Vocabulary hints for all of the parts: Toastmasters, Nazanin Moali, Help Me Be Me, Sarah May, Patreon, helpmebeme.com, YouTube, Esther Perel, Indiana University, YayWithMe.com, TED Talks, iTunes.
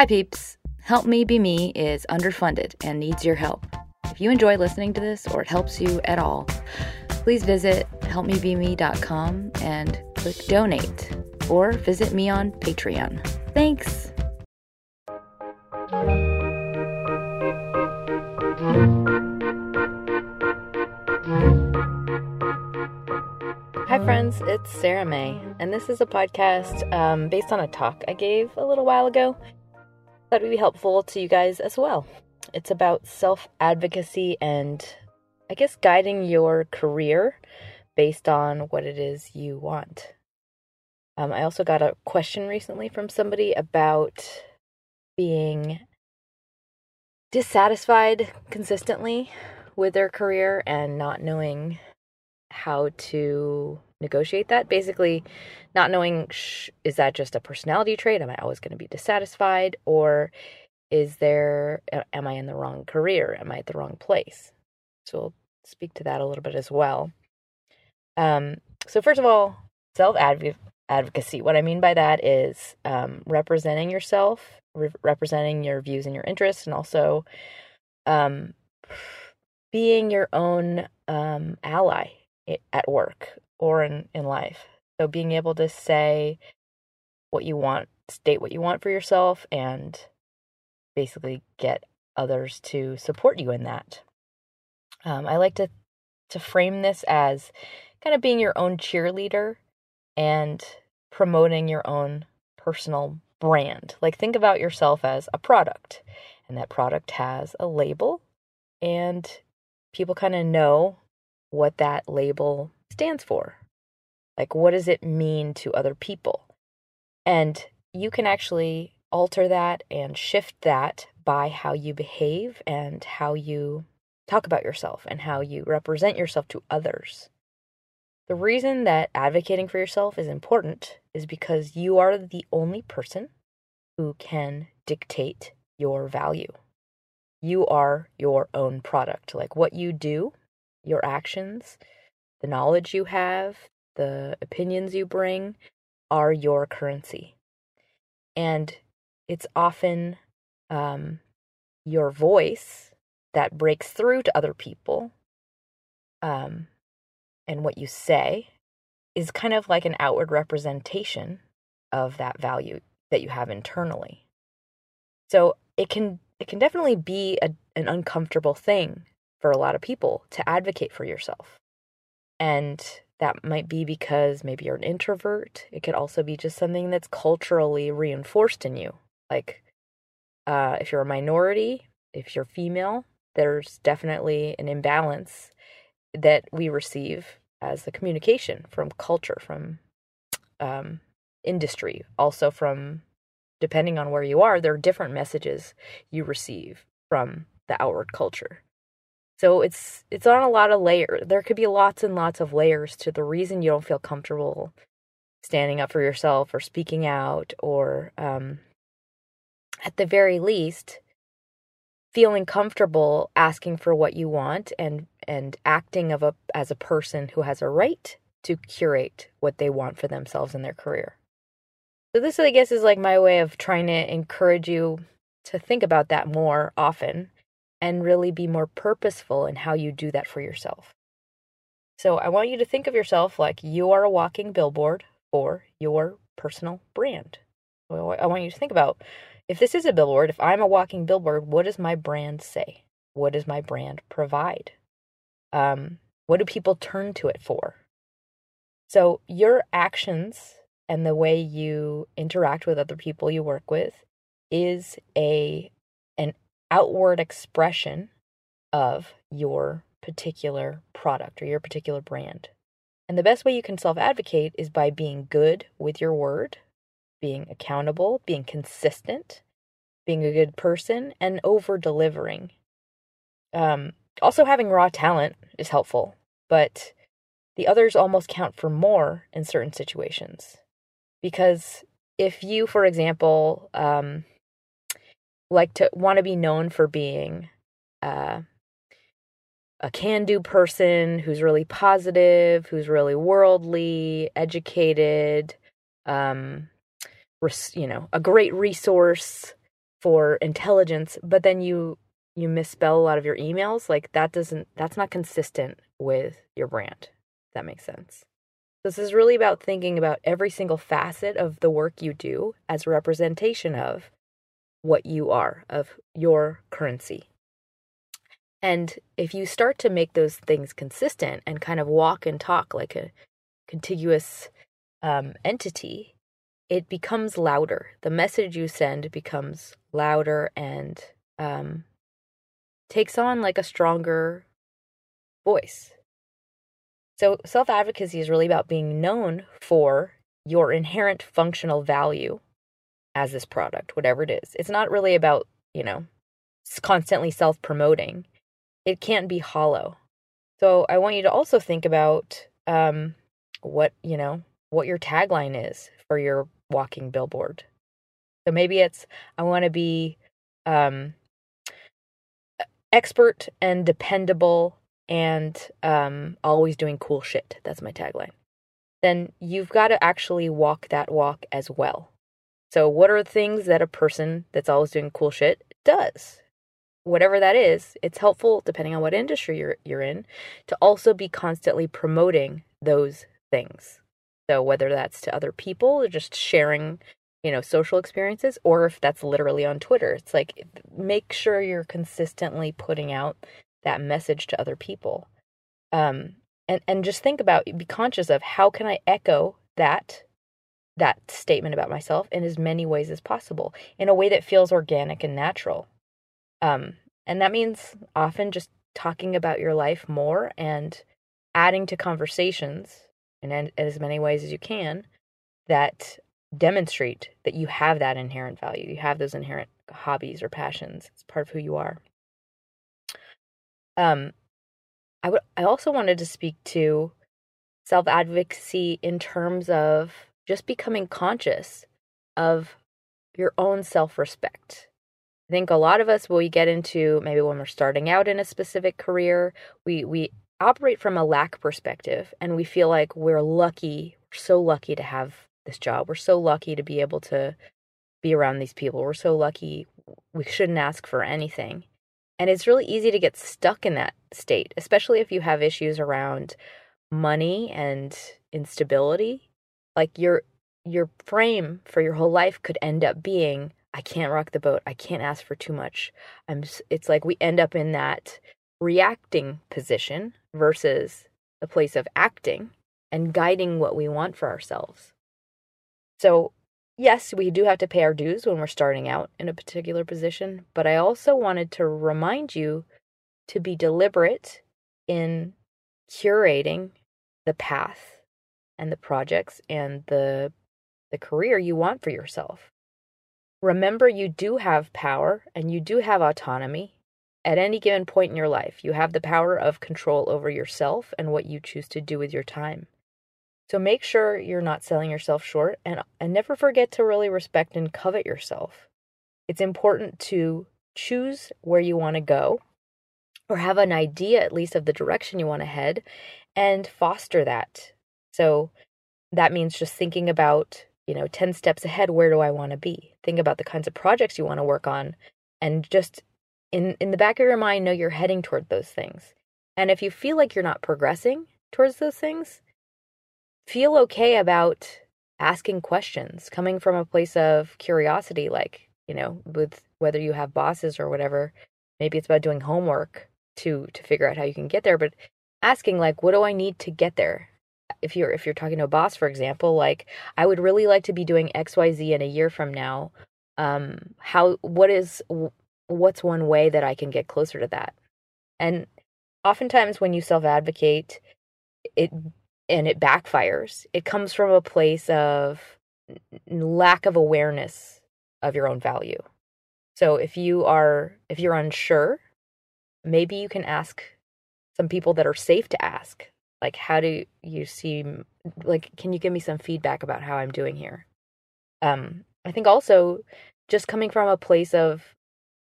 Hi peeps, Help Me Be Me is underfunded and needs your help. If you enjoy listening to this or it helps you at all, please visit helpmebeme.com and click donate or visit me on Patreon. Thanks. Hi friends, it's Sarah May, and this is a podcast based on a talk I gave a little while ago that would be helpful to you guys as well. It's about self-advocacy and, I guess, guiding your career based on what it is you want. I also got a question recently from somebody about being dissatisfied consistently with their career and not knowing how to negotiate that. Basically, not knowing, is that just a personality trait? Am I always going to be dissatisfied? Or am I in the wrong career? Am I at the wrong place? So we'll speak to that a little bit as well. So first of all, self-advocacy. What I mean by that is representing yourself, representing your views and your interests, and also being your own ally at work or in life. So being able to say what you want, state what you want for yourself, and basically get others to support you in that. I like to frame this as kind of being your own cheerleader and promoting your own personal brand. Like, think about yourself as a product, and that product has a label, and people kind of know what that label stands for. Like, what does it mean to other people? And you can actually alter that and shift that by how you behave and how you talk about yourself and how you represent yourself to others. The reason that advocating for yourself is important is because you are the only person who can dictate your value. You are your own product. Like, what you do, your actions, the knowledge you have, the opinions you bring are your currency. And it's often your voice that breaks through to other people, and what you say is kind of like an outward representation of that value that you have internally. So it can definitely be an uncomfortable thing for a lot of people to advocate for yourself, and that might be because maybe you're an introvert. It could also be just something that's culturally reinforced in you. Like, if you're a minority, if you're female, there's definitely an imbalance that we receive as the communication from culture, from industry, also from, depending on where you are, there are different messages you receive from the outward culture. So it's on a lot of layers. There could be lots and lots of layers to the reason you don't feel comfortable standing up for yourself or speaking out, or at the very least, feeling comfortable asking for what you want and acting as a person who has a right to curate what they want for themselves in their career. So this, I guess, is like my way of trying to encourage you to think about that more often and really be more purposeful in how you do that for yourself. So I want you to think of yourself like you are a walking billboard for your personal brand. I want you to think about, if this is a billboard, if I'm a walking billboard, what does my brand say? What does my brand provide? What do people turn to it for? So your actions and the way you interact with other people you work with is an outward expression of your particular product or your particular brand. And the best way you can self-advocate is by being good with your word, being accountable, being consistent, being a good person, and over-delivering. Also, having raw talent is helpful, but the others almost count for more in certain situations. Because if you, for example, want to be known for being a can-do person who's really positive, who's really worldly, educated, a great resource, for intelligence, but then you misspell a lot of your emails, like that's not consistent with your brand. If that makes sense. This is really about thinking about every single facet of the work you do as a representation of what you are, of your currency. And if you start to make those things consistent and kind of walk and talk like a contiguous entity, it becomes louder. The message you send becomes louder and takes on like a stronger voice. So self-advocacy is really about being known for your inherent functional value as this product, whatever it is. It's not really about, constantly self-promoting. It can't be hollow. So I want you to also think about what your tagline is for your walking billboard. So maybe it's, I want to be expert and dependable and always doing cool shit. That's my tagline. Then you've got to actually walk that walk as well. So what are things that a person that's always doing cool shit does? Whatever that is, it's helpful, depending on what industry you're in, to also be constantly promoting those things. So whether that's to other people or just sharing, social experiences, or if that's literally on Twitter, it's like, make sure you're consistently putting out that message to other people. And just think about, be conscious of, how can I echo that statement about myself in as many ways as possible in a way that feels organic and natural. And that means often just talking about your life more and adding to conversations in as many ways as you can that demonstrate that you have that inherent value. You have those inherent hobbies or passions. It's part of who you are. I also wanted to speak to self-advocacy in terms of just becoming conscious of your own self-respect. I think a lot of us, we get into, maybe when we're starting out in a specific career, we operate from a lack perspective, and we feel like we're lucky, we're so lucky to have this job. We're so lucky to be able to be around these people. We're so lucky, we shouldn't ask for anything. And it's really easy to get stuck in that state, especially if you have issues around money and instability. Like your frame for your whole life could end up being, I can't rock the boat. I can't ask for too much. It's like we end up in that reacting position versus a place of acting and guiding what we want for ourselves. So yes, we do have to pay our dues when we're starting out in a particular position, but I also wanted to remind you to be deliberate in curating the path and the projects and the career you want for yourself. Remember, you do have power and you do have autonomy at any given point in your life. You have the power of control over yourself and what you choose to do with your time. So make sure you're not selling yourself short, and never forget to really respect and covet yourself. It's important to choose where you want to go, or have an idea at least of the direction you want to head, and foster that. So that means just thinking about, 10 steps ahead, where do I want to be? Think about the kinds of projects you want to work on, and just in the back of your mind, know you're heading toward those things. And if you feel like you're not progressing towards those things, feel okay about asking questions, coming from a place of curiosity, like, with whether you have bosses or whatever. Maybe it's about doing homework to figure out how you can get there, but asking, like, what do I need to get there? If you're talking to a boss, for example, like, I would really like to be doing XYZ in a year from now. What's one way that I can get closer to that? And oftentimes when you self-advocate, it backfires. It comes from a place of lack of awareness of your own value. So if you're unsure, maybe you can ask some people that are safe to ask, like, how do you see, like, can you give me some feedback about how I'm doing here? I think also just coming from a place of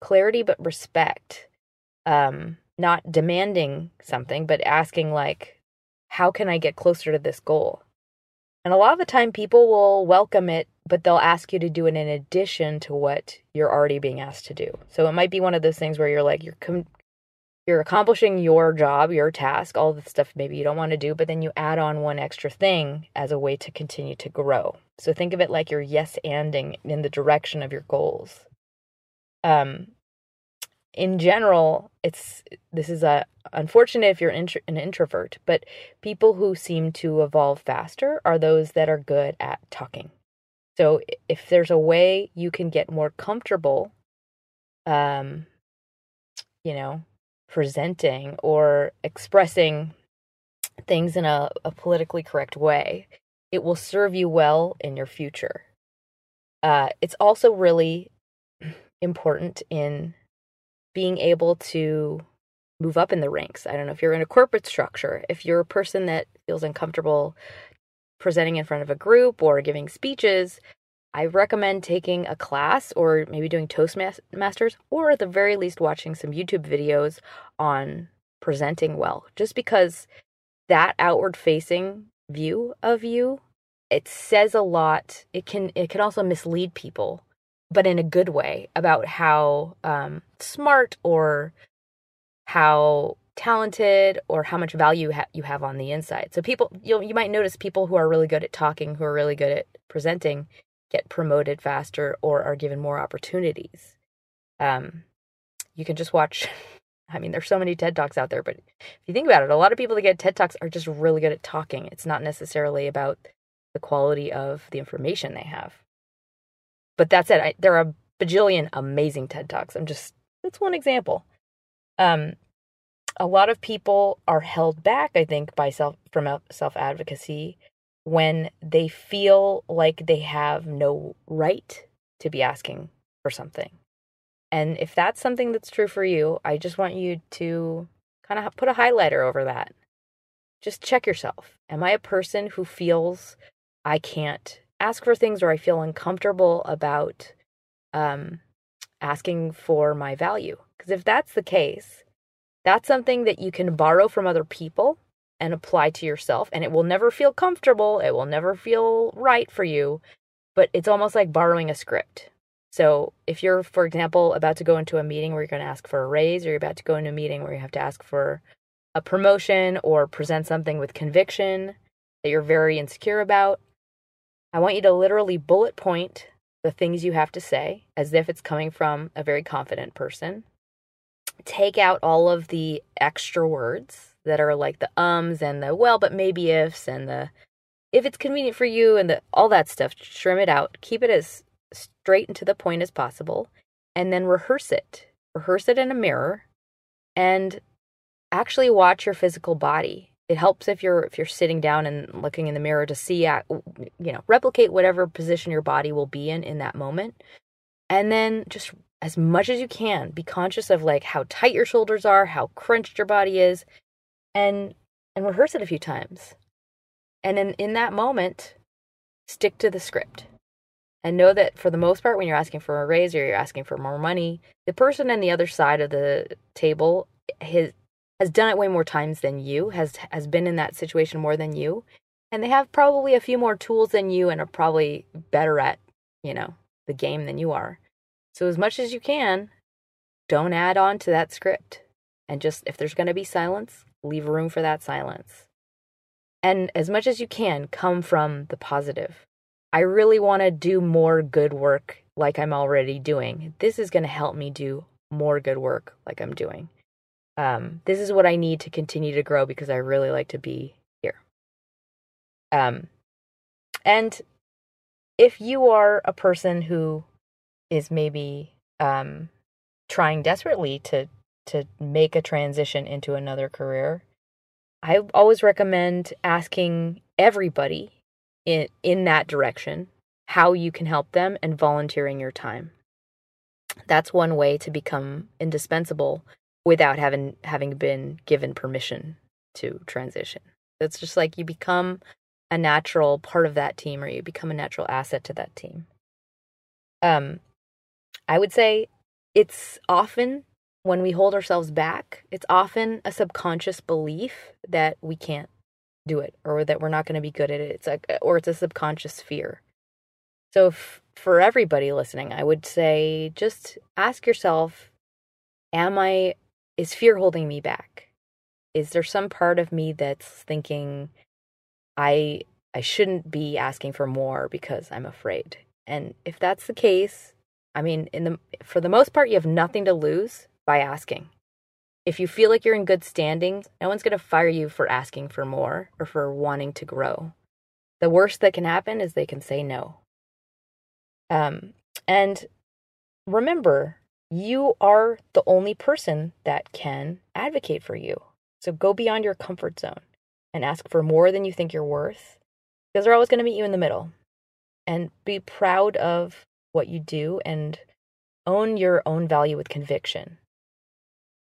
clarity, but respect, not demanding something, but asking, like, how can I get closer to this goal? And a lot of the time people will welcome it, but they'll ask you to do it in addition to what you're already being asked to do. So it might be one of those things where you're like, you're accomplishing your job, your task, all the stuff maybe you don't want to do, but then you add on one extra thing as a way to continue to grow. So think of it like you're yes-anding in the direction of your goals. In general, this is unfortunate if you're an introvert, but people who seem to evolve faster are those that are good at talking. So if there's a way you can get more comfortable, presenting or expressing things in a politically correct way, it will serve you well in your future. It's also really important in being able to move up in the ranks. I don't know if you're in a corporate structure, if you're a person that feels uncomfortable presenting in front of a group or giving speeches, I recommend taking a class or maybe doing Toastmasters, or at the very least watching some YouTube videos on presenting well, just because that outward facing view of you, it says a lot. It can also mislead people, but in a good way, about how smart or how talented or how much value you have on the inside. So you might notice people who are really good at talking, who are really good at presenting, get promoted faster or are given more opportunities. You can just watch, there's so many TED Talks out there, but if you think about it, a lot of people that get TED Talks are just really good at talking. It's not necessarily about the quality of the information they have. But that said, there are a bajillion amazing TED Talks. That's one example. A lot of people are held back, I think, by self-advocacy when they feel like they have no right to be asking for something. And if that's something that's true for you, I just want you to kind of put a highlighter over that. Just check yourself. Am I a person who feels I can't ask for things, or I feel uncomfortable about asking for my value? Because if that's the case, that's something that you can borrow from other people and apply to yourself, and it will never feel comfortable, it will never feel right for you, but it's almost like borrowing a script. So if you're, for example, about to go into a meeting where you're going to ask for a raise, or you're about to go into a meeting where you have to ask for a promotion or present something with conviction that you're very insecure about, I want you to literally bullet point the things you have to say as if it's coming from a very confident person. Take out all of the extra words that are like the ums and the well, but maybe ifs and the if it's convenient for you and all that stuff. Trim it out. Keep it as straight and to the point as possible, and then rehearse it. Rehearse it in a mirror, and actually watch your physical body. It helps if you're sitting down and looking in the mirror to see, replicate whatever position your body will be in that moment, and then just as much as you can, be conscious of like how tight your shoulders are, how crunched your body is, and rehearse it a few times. And then in that moment, stick to the script. And know that for the most part, when you're asking for a raise or you're asking for more money, the person on the other side of the table has done it way more times than you, has been in that situation more than you, and they have probably a few more tools than you and are probably better at, the game than you are. So as much as you can, don't add on to that script. And just, if there's going to be silence, leave room for that silence. And as much as you can, come from the positive. I really want to do more good work like I'm already doing. This is going to help me do more good work like I'm doing. This is what I need to continue to grow because I really like to be here. And if you are a person who is maybe trying desperately to make a transition into another career, I always recommend asking everybody in that direction how you can help them and volunteering your time. That's one way to become indispensable without having been given permission to transition. It's just like you become a natural part of that team, or you become a natural asset to that team. I would say it's often when we hold ourselves back, it's often a subconscious belief that we can't do it, or that we're not going to be good at it. It's like, or it's a subconscious fear. So for everybody listening, I would say just ask yourself, is fear holding me back? Is there some part of me that's thinking I shouldn't be asking for more because I'm afraid? And if that's the case, I mean, for the most part, you have nothing to lose by asking. If you feel like you're in good standing, no one's going to fire you for asking for more or for wanting to grow. The worst that can happen is they can say no. And remember, you are the only person that can advocate for you. So go beyond your comfort zone and ask for more than you think you're worth, because they're always going to meet you in the middle. And be proud of what you do and own your own value with conviction.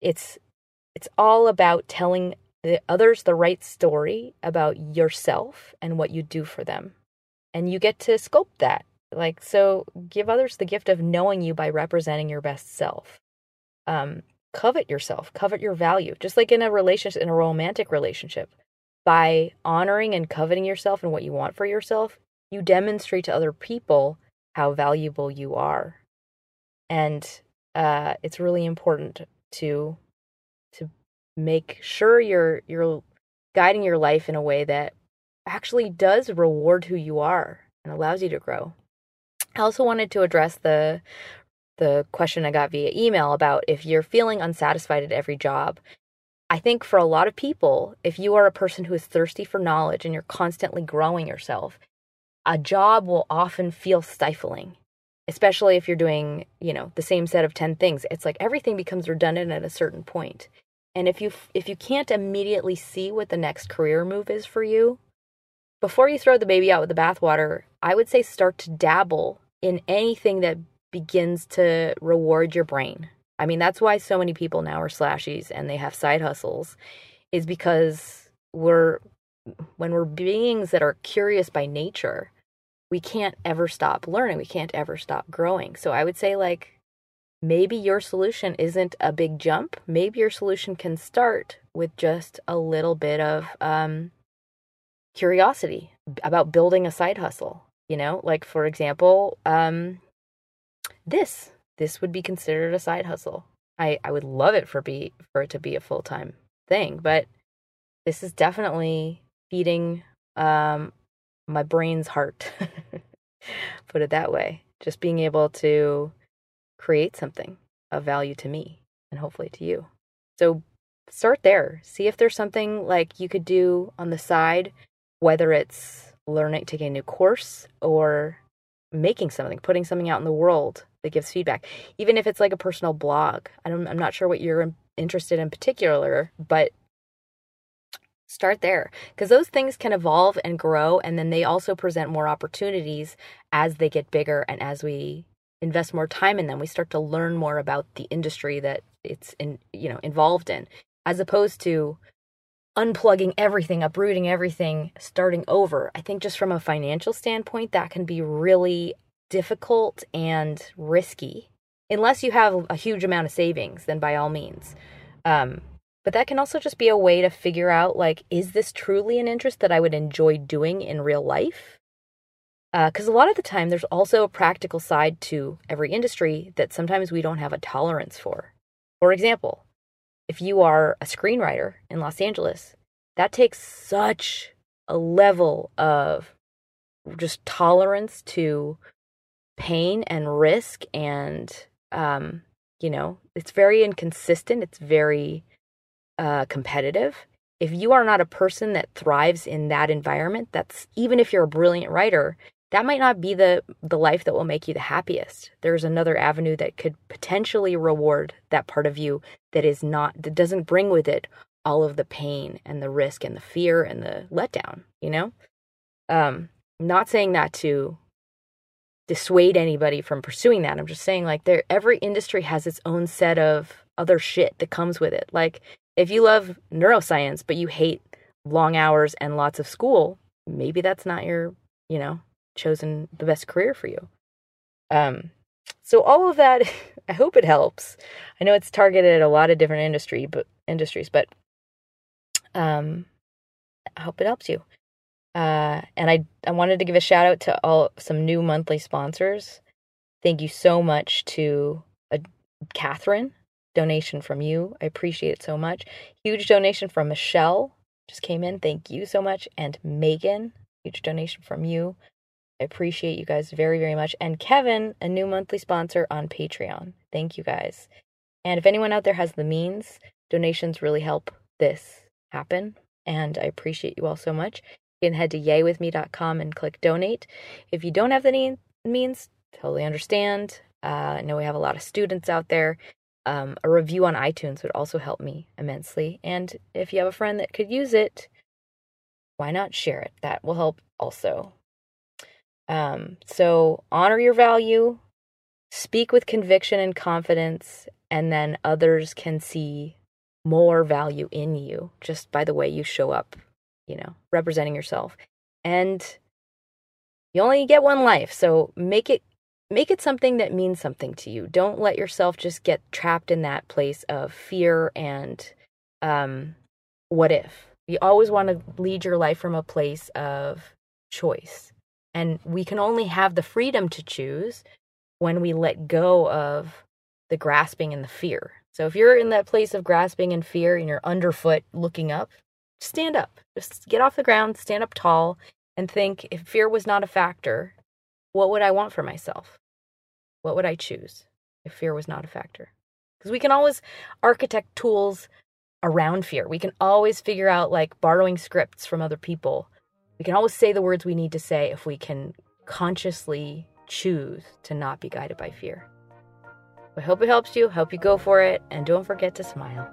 It's all about telling the others the right story about yourself and what you do for them. And you get to sculpt that. Like, so give others the gift of knowing you by representing your best self. Covet yourself, covet your value, just like in a relationship, in a romantic relationship. By honoring and coveting yourself and what you want for yourself, you demonstrate to other people how valuable you are. And it's really important to make sure you're guiding your life in a way that actually does reward who you are and allows you to grow. I also wanted to address the question I got via email about if you're feeling unsatisfied at every job. I think for a lot of people, if you are a person who is thirsty for knowledge and you're constantly growing yourself, a job will often feel stifling, especially if you're doing, the same set of 10 things. It's like everything becomes redundant at a certain point. And if you can't immediately see what the next career move is for you, before you throw the baby out with the bathwater, I would say start to dabble in anything that begins to reward your brain. I mean, that's why so many people now are slashies and they have side hustles, is because when we're beings that are curious by nature, we can't ever stop learning. We can't ever stop growing. So I would say, maybe your solution isn't a big jump. Maybe your solution can start with just a little bit of curiosity about building a side hustle. For example, this would be considered a side hustle. I would love it for it to be a full-time thing, but this is definitely feeding my brain's heart, put it that way. Just being able to create something of value to me and hopefully to you. So start there. See if there's something you could do on the side, whether it's taking a new course or making something, putting something out in the world that gives feedback. Even if it's a personal blog. I'm not sure what you're interested in particular, but start there, because those things can evolve and grow, and then they also present more opportunities as they get bigger, and as we invest more time in them, we start to learn more about the industry that it's involved in, as opposed to unplugging everything, uprooting everything, starting over. I think just from a financial standpoint, that can be really difficult and risky, unless you have a huge amount of savings. Then by all means. But that can also just be a way to figure out, is this truly an interest that I would enjoy doing in real life? Because a lot of the time, there's also a practical side to every industry that sometimes we don't have a tolerance for. For example, if you are a screenwriter in Los Angeles, that takes such a level of just tolerance to pain and risk, and, it's very inconsistent. It's very competitive. If you are not a person that thrives in that environment, that's, even if you're a brilliant writer, that might not be the life that will make you the happiest. There's another avenue that could potentially reward that part of you that doesn't bring with it all of the pain and the risk and the fear and the letdown, Not saying that to dissuade anybody from pursuing that. I'm just saying every industry has its own set of other shit that comes with it. If you love neuroscience, but you hate long hours and lots of school, maybe that's not your, chosen the best career for you. So all of that, I hope it helps. I know it's targeted at a lot of different industries, but I hope it helps you. And I wanted to give a shout out to some new monthly sponsors. Thank you so much to Catherine. Donation from you. I appreciate it so much. Huge donation from Michelle. Just came in. Thank you so much. And Megan. Huge donation from you. I appreciate you guys very, very much. And Kevin, a new monthly sponsor on Patreon. Thank you guys. And if anyone out there has the means, donations really help this happen. And I appreciate you all so much. You can head to YayWithMe.com and click donate. If you don't have the means, totally understand. I know we have a lot of students out there. A review on iTunes would also help me immensely. And if you have a friend that could use it, why not share it? That will help also. So honor your value, speak with conviction and confidence, and then others can see more value in you just by the way you show up, representing yourself. And you only get one life, so make it something that means something to you. Don't let yourself just get trapped in that place of fear and what if. You always want to lead your life from a place of choice. And we can only have the freedom to choose when we let go of the grasping and the fear. So if you're in that place of grasping and fear and you're underfoot looking up, stand up. Just get off the ground, stand up tall, and think, if fear was not a factor, what would I want for myself? What would I choose if fear was not a factor? Because we can always architect tools around fear. We can always figure out, like, borrowing scripts from other people. We can always say the words we need to say if we can consciously choose to not be guided by fear. I hope it helps you. Hope you go for it. And don't forget to smile.